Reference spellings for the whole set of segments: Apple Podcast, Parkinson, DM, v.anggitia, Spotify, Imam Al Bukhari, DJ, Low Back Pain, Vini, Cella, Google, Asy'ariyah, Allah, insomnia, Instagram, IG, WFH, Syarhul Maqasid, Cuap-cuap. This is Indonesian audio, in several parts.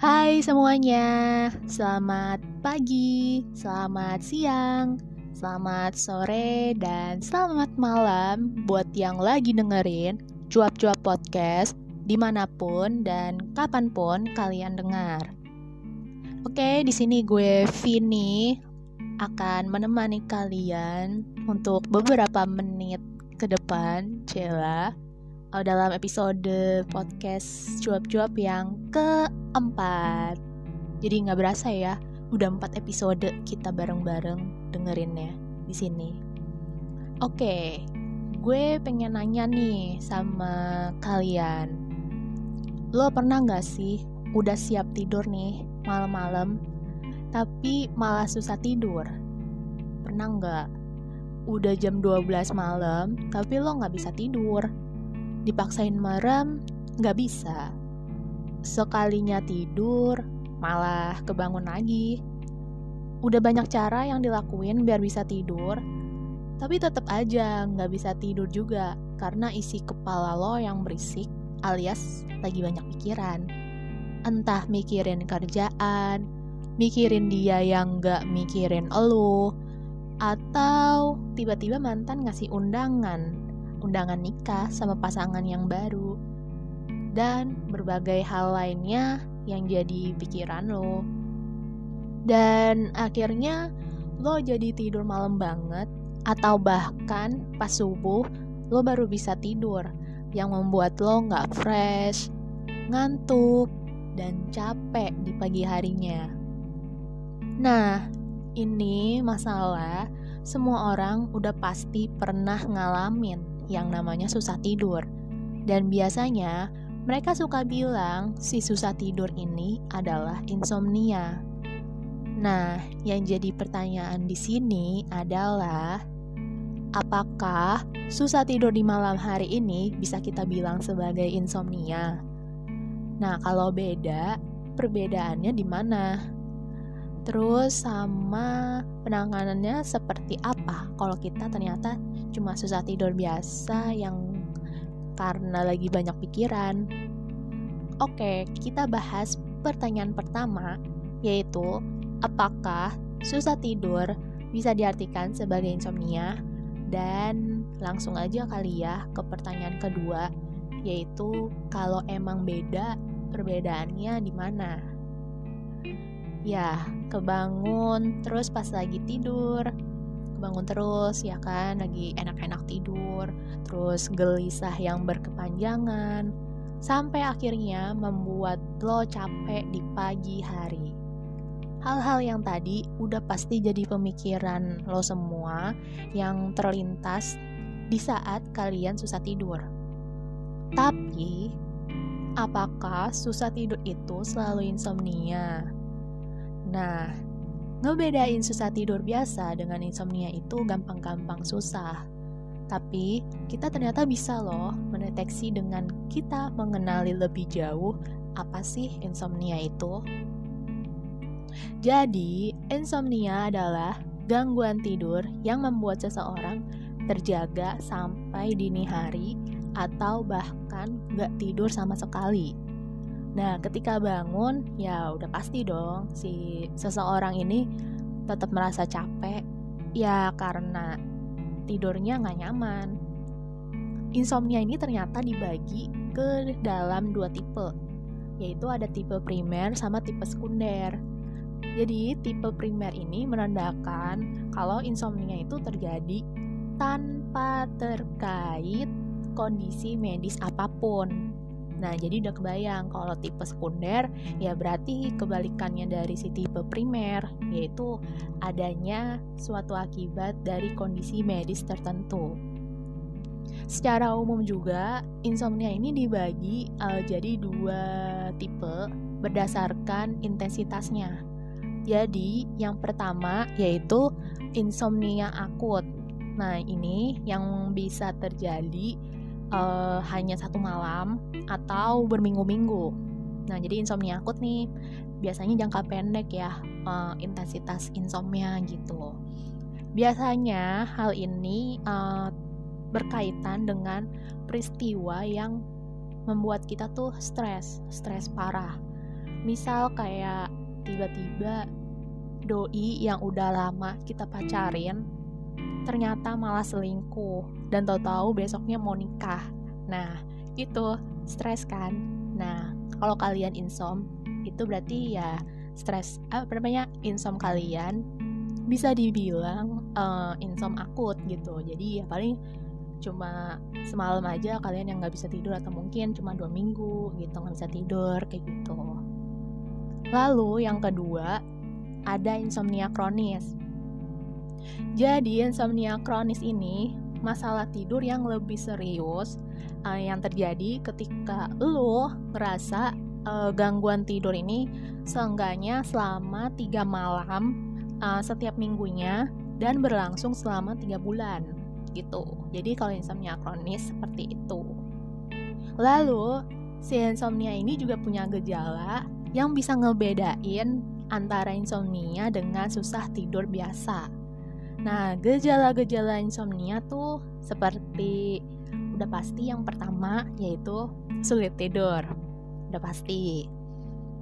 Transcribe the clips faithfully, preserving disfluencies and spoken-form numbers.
Hai semuanya, selamat pagi, selamat siang, selamat sore, dan selamat malam buat yang lagi dengerin Cuap-cuap Podcast dimanapun dan kapanpun kalian dengar. Oke, di sini gue Vini akan menemani kalian untuk beberapa menit ke depan, Cella. Oh, dalam episode podcast Cuap-cuap yang keempat. Jadi nggak berasa ya, udah empat episode kita bareng-bareng dengerinnya di sini. Oke, gue pengen nanya nih sama kalian. Lo pernah nggak sih udah siap tidur nih malam-malam, tapi malah susah tidur? Pernah nggak? Udah jam dua belas malam, tapi lo nggak bisa tidur. Dipaksain merem, gak bisa. Sekalinya tidur, malah kebangun lagi. Udah banyak cara yang dilakuin biar bisa tidur, tapi tetap aja gak bisa tidur juga, karena isi kepala lo yang berisik, alias lagi banyak pikiran. Entah mikirin kerjaan, mikirin dia yang gak mikirin elu, atau tiba-tiba mantan ngasih undangan undangan nikah sama pasangan yang baru, dan berbagai hal lainnya yang jadi pikiran lo, dan akhirnya lo jadi tidur malam banget, atau bahkan pas subuh lo baru bisa tidur, yang membuat lo gak fresh, ngantuk, dan capek di pagi harinya. Nah, ini masalah semua orang udah pasti pernah ngalamin yang namanya susah tidur. Dan biasanya mereka suka bilang si susah tidur ini adalah insomnia. Nah, yang jadi pertanyaan di sini adalah, apakah susah tidur di malam hari ini bisa kita bilang sebagai insomnia? Nah, kalau beda, perbedaannya di mana? Terus sama penanganannya seperti apa kalau kita ternyata cuma susah tidur biasa yang karena lagi banyak pikiran. Oke, kita bahas pertanyaan pertama, yaitu apakah susah tidur bisa diartikan sebagai insomnia? Dan langsung aja kali ya ke pertanyaan kedua, yaitu kalau emang beda, perbedaannya di mana? Ya, kebangun terus pas lagi tidur, kebangun terus ya kan, lagi enak-enak tidur, terus gelisah yang berkepanjangan, sampai akhirnya membuat lo capek di pagi hari. Hal-hal yang tadi udah pasti jadi pemikiran lo semua yang terlintas di saat kalian susah tidur. Tapi, apakah susah tidur itu selalu insomnia? Nah, ngebedain susah tidur biasa dengan insomnia itu gampang-gampang susah. Tapi, kita ternyata bisa loh mendeteksi dengan kita mengenali lebih jauh apa sih insomnia itu. Jadi, insomnia adalah gangguan tidur yang membuat seseorang terjaga sampai dini hari atau bahkan gak tidur sama sekali. Nah, ketika bangun, ya udah pasti dong si seseorang ini tetap merasa capek, ya karena tidurnya nggak nyaman. Insomnia ini ternyata dibagi ke dalam dua tipe, yaitu ada tipe primer sama tipe sekunder. Jadi, tipe primer ini menandakan kalau insomnia itu terjadi tanpa terkait kondisi medis apapun. Nah, jadi udah kebayang kalau tipe sekunder ya berarti kebalikannya dari si tipe primer, yaitu adanya suatu akibat dari kondisi medis tertentu. Secara umum juga insomnia ini dibagi uh, jadi dua tipe berdasarkan intensitasnya. Jadi yang pertama yaitu insomnia akut. Nah, ini yang bisa terjadi Uh, hanya satu malam atau berminggu-minggu. Nah, jadi insomnia akut nih biasanya jangka pendek ya, uh, intensitas insomnia gitu. Biasanya hal ini uh, berkaitan dengan peristiwa yang membuat kita tuh stres, stres parah. Misal kayak tiba-tiba doi yang udah lama kita pacarin ternyata malah selingkuh dan tahu-tahu besoknya mau nikah. Nah, itu stres kan. Nah, kalau kalian insom, itu berarti ya stres apa namanya? Insom kalian bisa dibilang uh, insom akut gitu. Jadi ya paling cuma semalam aja kalian yang nggak bisa tidur, atau mungkin cuma dua minggu gitu nggak bisa tidur kayak gitu. Lalu yang kedua ada insomnia kronis. Jadi insomnia kronis ini masalah tidur yang lebih serius uh, yang terjadi ketika lo ngerasa uh, gangguan tidur ini seenggaknya selama tiga malam uh, setiap minggunya dan berlangsung selama tiga bulan gitu. Jadi kalau insomnia kronis seperti itu. Lalu si insomnia ini juga punya gejala yang bisa ngebedain antara insomnia dengan susah tidur biasa. Nah, gejala-gejala insomnia tuh seperti udah pasti yang pertama yaitu sulit tidur. Udah pasti.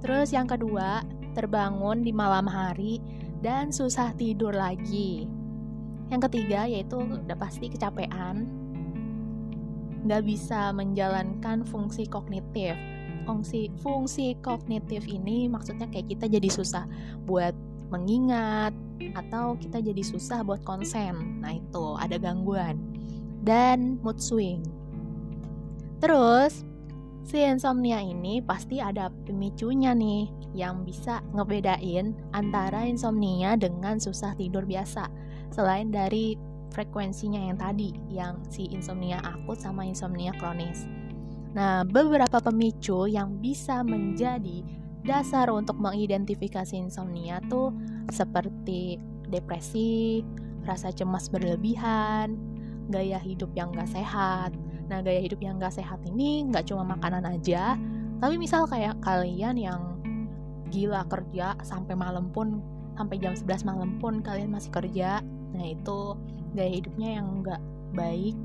Terus yang kedua, terbangun di malam hari dan susah tidur lagi. Yang ketiga yaitu udah pasti kecapean, nggak bisa menjalankan fungsi kognitif. Fungsi, fungsi kognitif ini maksudnya kayak kita jadi susah buat mengingat atau kita jadi susah buat konsen. Nah itu ada gangguan. Dan mood swing. Terus si insomnia ini pasti ada pemicunya nih yang bisa ngebedain antara insomnia dengan susah tidur biasa. Selain dari frekuensinya yang tadi, yang si insomnia akut sama insomnia kronis. Nah, beberapa pemicu yang bisa menjadi dasar untuk mengidentifikasi insomnia tuh seperti depresi, rasa cemas berlebihan, gaya hidup yang gak sehat. Nah, gaya hidup yang gak sehat ini gak cuma makanan aja, tapi misal kayak kalian yang gila kerja sampai malam pun, sampai jam sebelas malam pun kalian masih kerja. Nah itu gaya hidupnya yang nggak baik.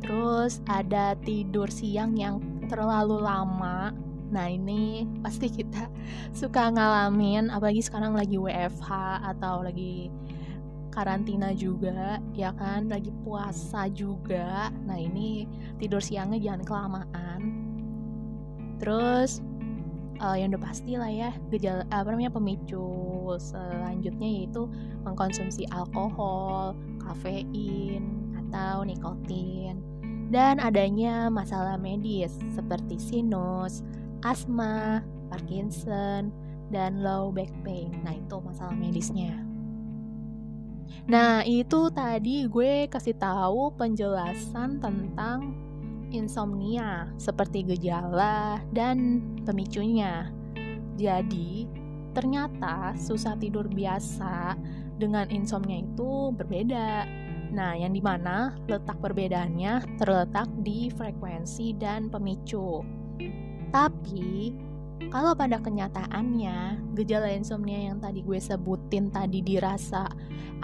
Terus ada tidur siang yang terlalu lama. Nah ini pasti kita suka ngalamin, apalagi sekarang lagi W F H atau lagi karantina juga, ya kan, lagi puasa juga. Nah ini tidur siangnya jangan kelamaan. Terus uh, yang udah pasti lah ya, gejala apa namanya pemicu selanjutnya yaitu mengkonsumsi alkohol, kafein, atau nikotin, dan adanya masalah medis seperti sinus, asma, Parkinson, dan low back pain. Nah itu masalah medisnya. Nah itu tadi gue kasih tahu penjelasan tentang insomnia seperti gejala dan pemicunya. Jadi ternyata susah tidur biasa dengan insomnia itu berbeda. Nah, yang dimana letak perbedaannya terletak di frekuensi dan pemicu. Tapi, kalau pada kenyataannya gejala insomnia yang tadi gue sebutin tadi dirasa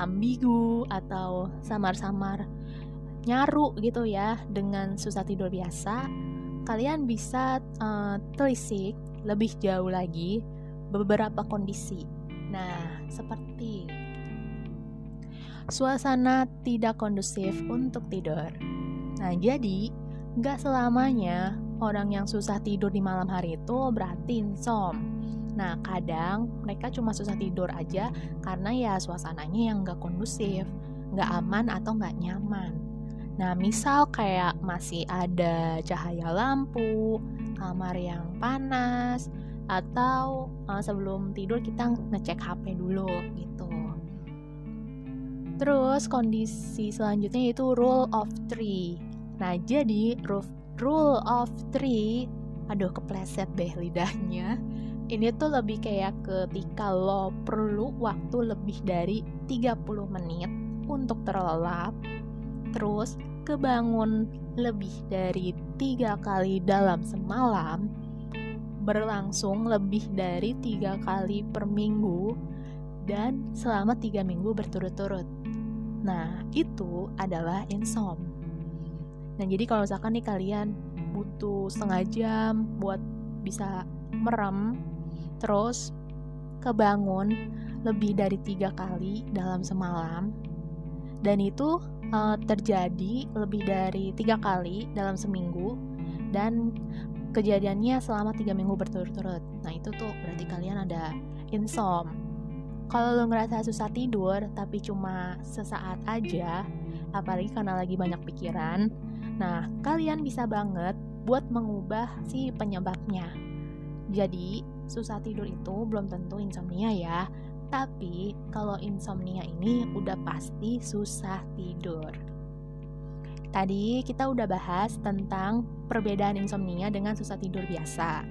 ambigu atau samar-samar nyaru gitu ya dengan susah tidur biasa, kalian bisa uh, telisik lebih jauh lagi beberapa kondisi. Nah, seperti suasana tidak kondusif untuk tidur. Nah, jadi nggak selamanya orang yang susah tidur di malam hari itu berarti insom. Nah, kadang mereka cuma susah tidur aja karena ya suasananya yang nggak kondusif, nggak aman atau nggak nyaman. Nah, misal kayak masih ada cahaya lampu, kamar yang panas, atau uh, sebelum tidur kita ngecek H P dulu gitu. Terus kondisi selanjutnya itu rule of three. Nah jadi rule of three, aduh kepleset deh lidahnya. Ini tuh lebih kayak ketika lo perlu waktu lebih dari tiga puluh menit untuk terlelap, terus kebangun lebih dari tiga kali dalam semalam, berlangsung lebih dari tiga kali per minggu, dan selama tiga minggu berturut-turut. Nah, itu adalah insom. Nah, jadi kalau misalkan nih kalian butuh setengah jam buat bisa merem, terus kebangun lebih dari tiga kali dalam semalam, dan itu uh, terjadi lebih dari tiga kali dalam seminggu, dan kejadiannya selama tiga minggu berturut-turut. Nah itu tuh berarti kalian ada insom. Kalau lo ngerasa susah tidur tapi cuma sesaat aja, apalagi karena lagi banyak pikiran, nah kalian bisa banget buat mengubah si penyebabnya. Jadi susah tidur itu belum tentu insomnia ya. Tapi kalau insomnia ini udah pasti susah tidur. Tadi kita udah bahas tentang perbedaan insomnia dengan susah tidur biasa.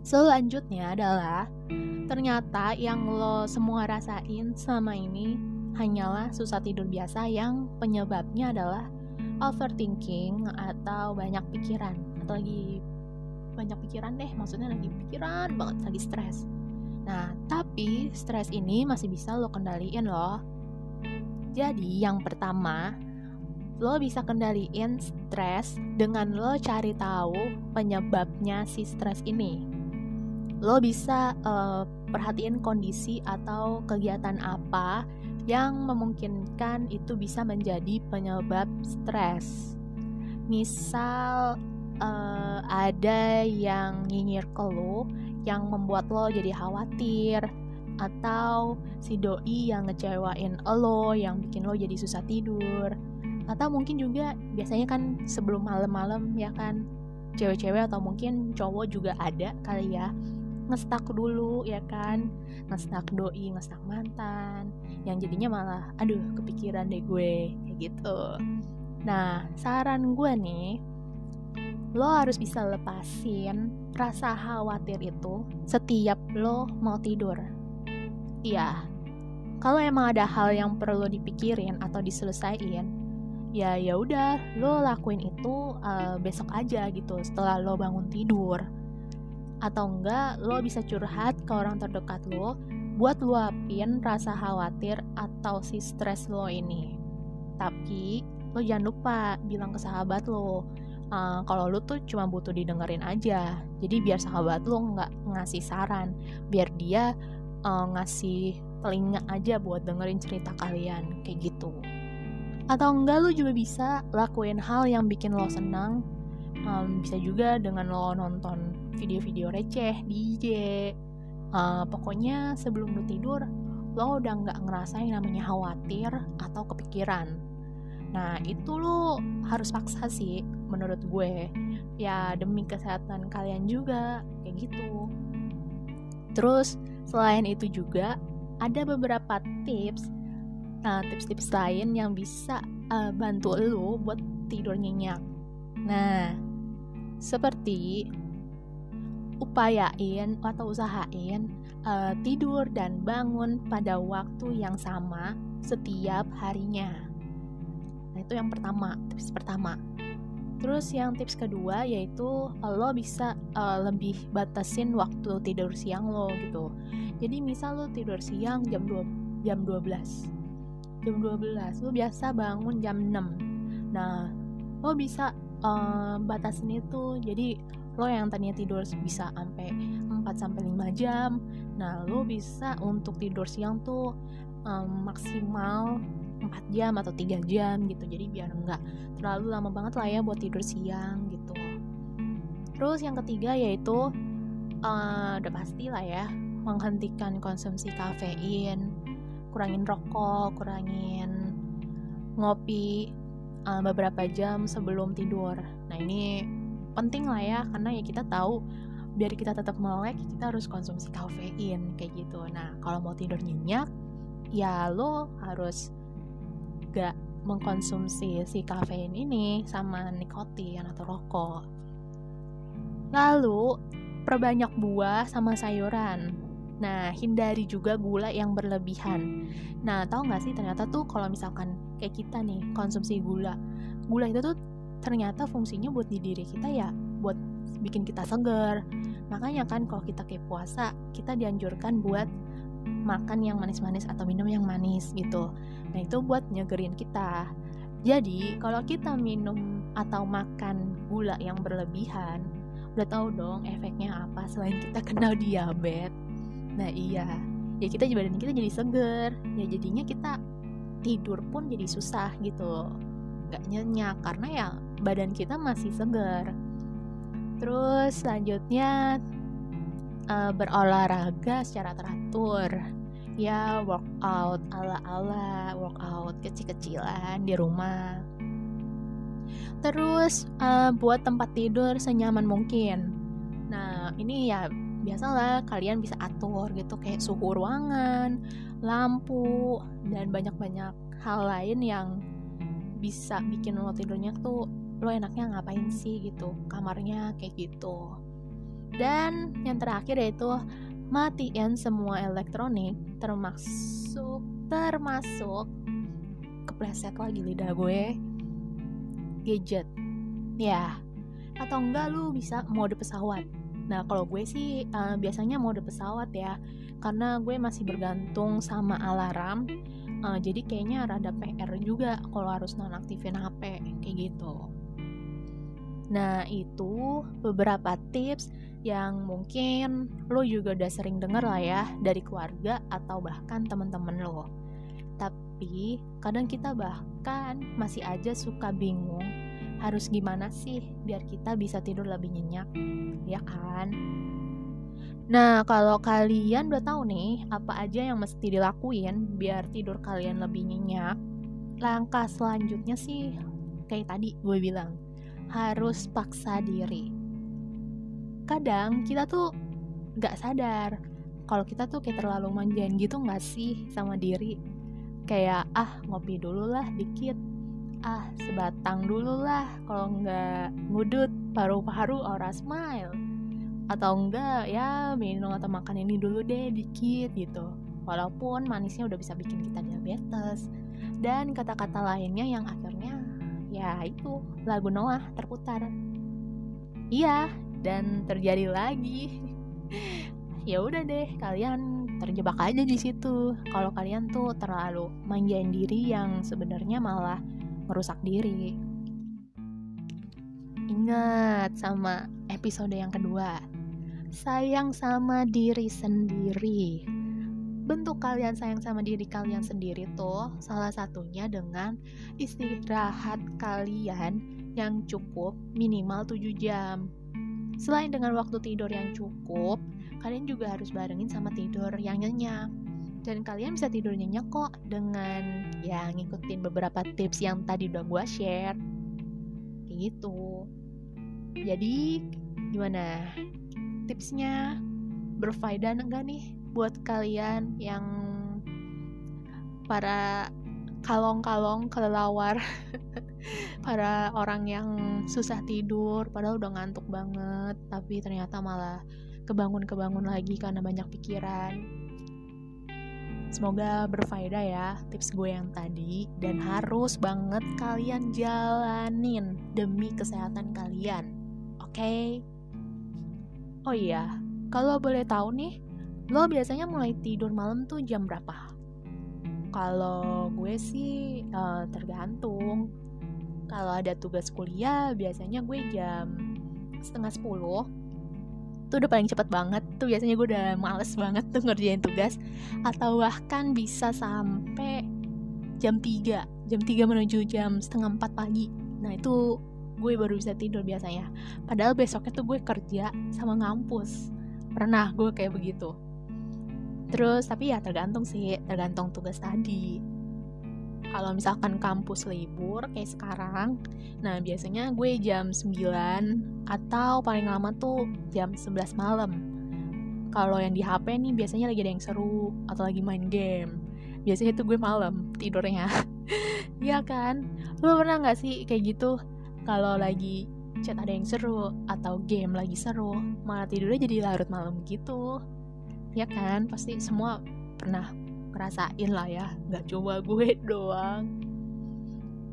Selanjutnya adalah ternyata yang lo semua rasain sama ini hanyalah susah tidur biasa yang penyebabnya adalah overthinking atau banyak pikiran, atau lagi banyak pikiran deh, maksudnya lagi pikiran banget, lagi stres. Nah, tapi stres ini masih bisa lo kendaliin loh. Jadi yang pertama, lo bisa kendaliin stres dengan lo cari tahu penyebabnya si stres ini. Lo bisa uh, perhatiin kondisi atau kegiatan apa yang memungkinkan itu bisa menjadi penyebab stres. Misal uh, ada yang nyinyir ke lo yang membuat lo jadi khawatir, atau si doi yang ngecewain lo yang bikin lo jadi susah tidur, atau mungkin juga biasanya kan sebelum malam-malam ya kan, cewek-cewek atau mungkin cowok juga ada kali ya, ngestak dulu ya kan, ngestak doi, ngestak mantan, yang jadinya malah aduh kepikiran deh gue kayak gitu. Nah saran gue nih, lo harus bisa lepasin rasa khawatir itu setiap lo mau tidur. Iya, kalau emang ada hal yang perlu dipikirin atau diselesain, ya ya udah lo lakuin itu uh, besok aja gitu setelah lo bangun tidur. Atau enggak lo bisa curhat ke orang terdekat lo buat luapin rasa khawatir atau si stres lo ini. Tapi lo jangan lupa bilang ke sahabat lo. Uh, kalau lu tuh cuma butuh didengerin aja, jadi biar sahabat lu nggak ngasih saran, biar dia uh, ngasih telinga aja buat dengerin cerita kalian kayak gitu. Atau enggak lu juga bisa lakuin hal yang bikin lo senang, um, bisa juga dengan lo nonton video-video receh, D J, uh, pokoknya sebelum lu tidur lo udah nggak ngerasain namanya khawatir atau kepikiran. Nah itu lo harus paksa sih menurut gue, ya demi kesehatan kalian juga kayak gitu. Terus selain itu juga ada beberapa tips, nah tips-tips lain yang bisa uh, bantu lo buat tidur nyenyak. Nah seperti upayain atau usahain uh, tidur dan bangun pada waktu yang sama setiap harinya. Nah itu yang pertama, tips pertama. Terus yang tips kedua yaitu lo bisa uh, lebih batasin waktu tidur siang lo gitu. Jadi misal lo tidur siang jam dua jam dua belas. Jam dua belas lo biasa bangun jam enam. Nah, lo bisa uh, batasin itu. Jadi lo yang tadinya tidur bisa sampai empat sampai lima jam. Nah, lo bisa untuk tidur siang tuh um, maksimal empat jam atau tiga jam gitu. Jadi biar enggak terlalu lama banget lah ya buat tidur siang gitu. Terus yang ketiga yaitu uh, udah pasti lah ya, menghentikan konsumsi kafein, kurangin rokok, kurangin ngopi uh, beberapa jam sebelum tidur. Nah ini penting lah ya, karena ya kita tahu biar kita tetap melek kita harus konsumsi kafein kayak gitu. Nah kalau mau tidur nyenyak ya lo harus gak mengkonsumsi si kafein ini sama nikotin atau rokok. Lalu perbanyak buah sama sayuran. Nah hindari juga gula yang berlebihan. Nah tahu nggak sih ternyata tuh kalau misalkan kayak kita nih konsumsi gula, gula itu tuh ternyata fungsinya buat di diri kita ya, buat bikin kita segar. Makanya kan kalau kita kayak puasa kita dianjurkan buat makan yang manis-manis atau minum yang manis gitu. Nah itu buat nyegerin kita. Jadi kalau kita minum atau makan gula yang berlebihan, udah tahu dong efeknya apa selain kita kena diabetes. Nah iya, ya kita badan kita jadi seger, ya jadinya kita tidur pun jadi susah gitu, nggak nyenyak karena ya badan kita masih seger. Terus selanjutnya uh, berolahraga secara teratur, ya workout ala-ala, workout kecil-kecilan di rumah. Terus uh, buat tempat tidur senyaman mungkin. Nah ini ya biasalah kalian bisa atur gitu, kayak suhu ruangan, lampu, dan banyak-banyak hal lain yang bisa bikin lo tidurnya tuh lo enaknya ngapain sih gitu, kamarnya kayak gitu. Dan yang terakhir yaitu matiin semua elektronik, termasuk termasuk kepleset lagi lidah gue, gadget ya, atau enggak lu bisa mode pesawat. Nah kalau gue sih uh, biasanya mode pesawat ya, karena gue masih bergantung sama alarm, uh, jadi kayaknya rada P R juga kalau harus nonaktifin H P kayak gitu. Nah itu beberapa tips yang mungkin lo juga udah sering denger lah ya dari keluarga atau bahkan teman-teman lo. Tapi kadang kita bahkan masih aja suka bingung harus gimana sih biar kita bisa tidur lebih nyenyak, ya kan? Nah, kalau kalian udah tahu nih apa aja yang mesti dilakuin biar tidur kalian lebih nyenyak, langkah selanjutnya sih kayak tadi gue bilang, harus paksa diri. Kadang kita tuh gak sadar kalau kita tuh kayak terlalu manjain gitu gak sih sama diri. Kayak ah ngopi dulu lah dikit, ah sebatang dulu lah, kalau enggak ngudut paru-paru ora smile, atau enggak ya minum atau makan ini dulu deh dikit gitu. Walaupun manisnya udah bisa bikin kita diabetes dan kata-kata lainnya yang akhirnya ya itu lagu Noah terputar. Iya, dan terjadi lagi. Ya udah deh, kalian terjebak aja di situ. Kalau kalian tuh terlalu manjain diri yang sebenarnya malah merusak diri. Ingat sama episode yang kedua, sayang sama diri sendiri. Bentuk kalian sayang sama diri kalian sendiri tuh salah satunya dengan istirahat kalian yang cukup minimal tujuh jam. Selain dengan waktu tidur yang cukup, kalian juga harus barengin sama tidur yang nyenyak. Dan kalian bisa tidur nyenyak kok dengan ya ngikutin beberapa tips yang tadi udah gue share kayak gitu. Jadi gimana tipsnya, berfaedah enggak nih buat kalian yang para kalong-kalong kelelawar, para orang yang susah tidur padahal udah ngantuk banget tapi ternyata malah kebangun-kebangun lagi karena banyak pikiran. Semoga berfaedah ya tips gue yang tadi, dan harus banget kalian jalanin demi kesehatan kalian. Oke? Okay? Oh iya, kalau boleh tahu nih, lo biasanya mulai tidur malam tuh jam berapa? Kalau gue sih uh, tergantung. Kalau ada tugas kuliah biasanya gue jam setengah sepuluh. Itu udah paling cepet banget, tuh biasanya gue udah males banget tuh ngerjain tugas. Atau bahkan bisa sampai jam tiga, jam tiga menuju jam setengah empat pagi. Nah itu gue baru bisa tidur biasanya. Padahal besoknya tuh gue kerja sama ngampus. Pernah gue kayak begitu. Terus tapi ya tergantung sih, tergantung tugas tadi. Kalau misalkan kampus libur kayak sekarang, nah biasanya gue jam sembilan atau paling lama tuh jam sebelas malam. Kalau yang di H P nih biasanya lagi ada yang seru atau lagi main game. Biasanya tuh gue malam tidurnya. Iya kan? Lo pernah gak sih kayak gitu? Kalau lagi chat ada yang seru atau game lagi seru, malah tidurnya jadi larut malam gitu. Iya kan? Pasti semua pernah ngerasain lah ya, gak cuma gue doang.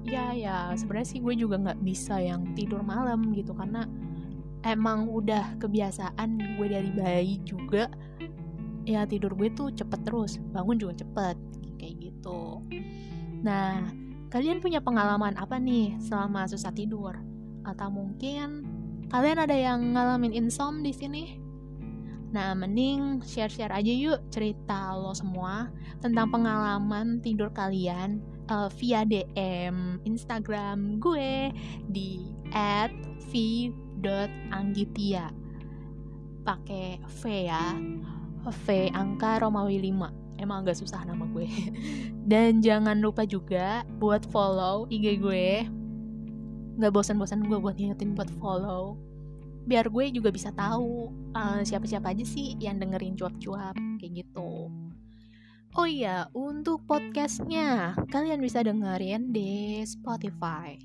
Ya ya sebenarnya sih gue juga nggak bisa yang tidur malam gitu, karena emang udah kebiasaan gue dari bayi juga ya, tidur gue tuh cepet terus, bangun juga cepet kayak gitu. Nah kalian punya pengalaman apa nih selama susah tidur? Atau mungkin Kalian ada yang ngalamin insom di sini? Nah, mending share-share aja yuk cerita lo semua tentang pengalaman tidur kalian uh, via D M Instagram gue di at v dot anggitia. Pakai V ya. V angka Romawi lima. Emang agak susah nama gue. Dan jangan lupa juga buat follow I G gue. Gak bosan-bosan gue buat ngingetin buat follow, biar gue juga bisa tahu uh, siapa-siapa aja sih yang dengerin cuap-cuap kayak gitu. Oh iya, untuk podcastnya kalian bisa dengerin di Spotify.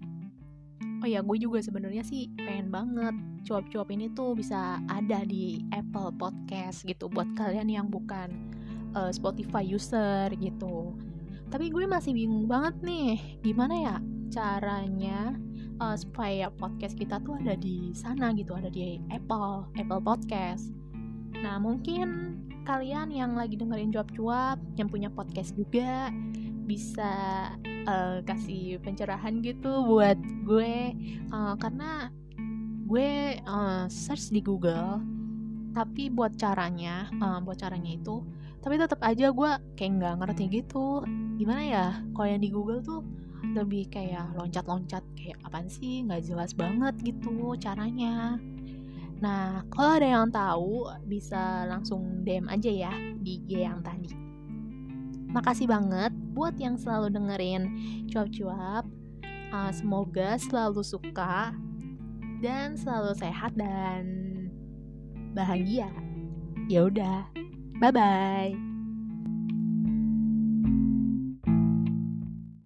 Oh iya, gue juga sebenarnya sih pengen banget cuap-cuap ini tuh bisa ada di Apple Podcast gitu, buat kalian yang bukan uh, Spotify user gitu. Tapi gue masih bingung banget nih gimana ya caranya Uh, supaya podcast kita tuh ada di sana gitu, ada di Apple Apple Podcast. Nah, mungkin kalian yang lagi dengerin cuap-cuap yang punya podcast juga bisa uh, kasih pencerahan gitu buat gue, uh, karena gue uh, search di Google tapi buat caranya uh, buat caranya itu, tapi tetap aja gue kayak nggak ngerti gitu gimana ya. Kalau yang di Google tuh lebih kayak loncat-loncat, kayak apaan sih, nggak jelas banget gitu caranya. Nah, kalau ada yang tahu bisa langsung D M aja ya di I G yang tadi. Makasih banget buat yang selalu dengerin cuap-cuap. Uh, semoga selalu suka dan selalu sehat dan bahagia. Ya udah, bye bye.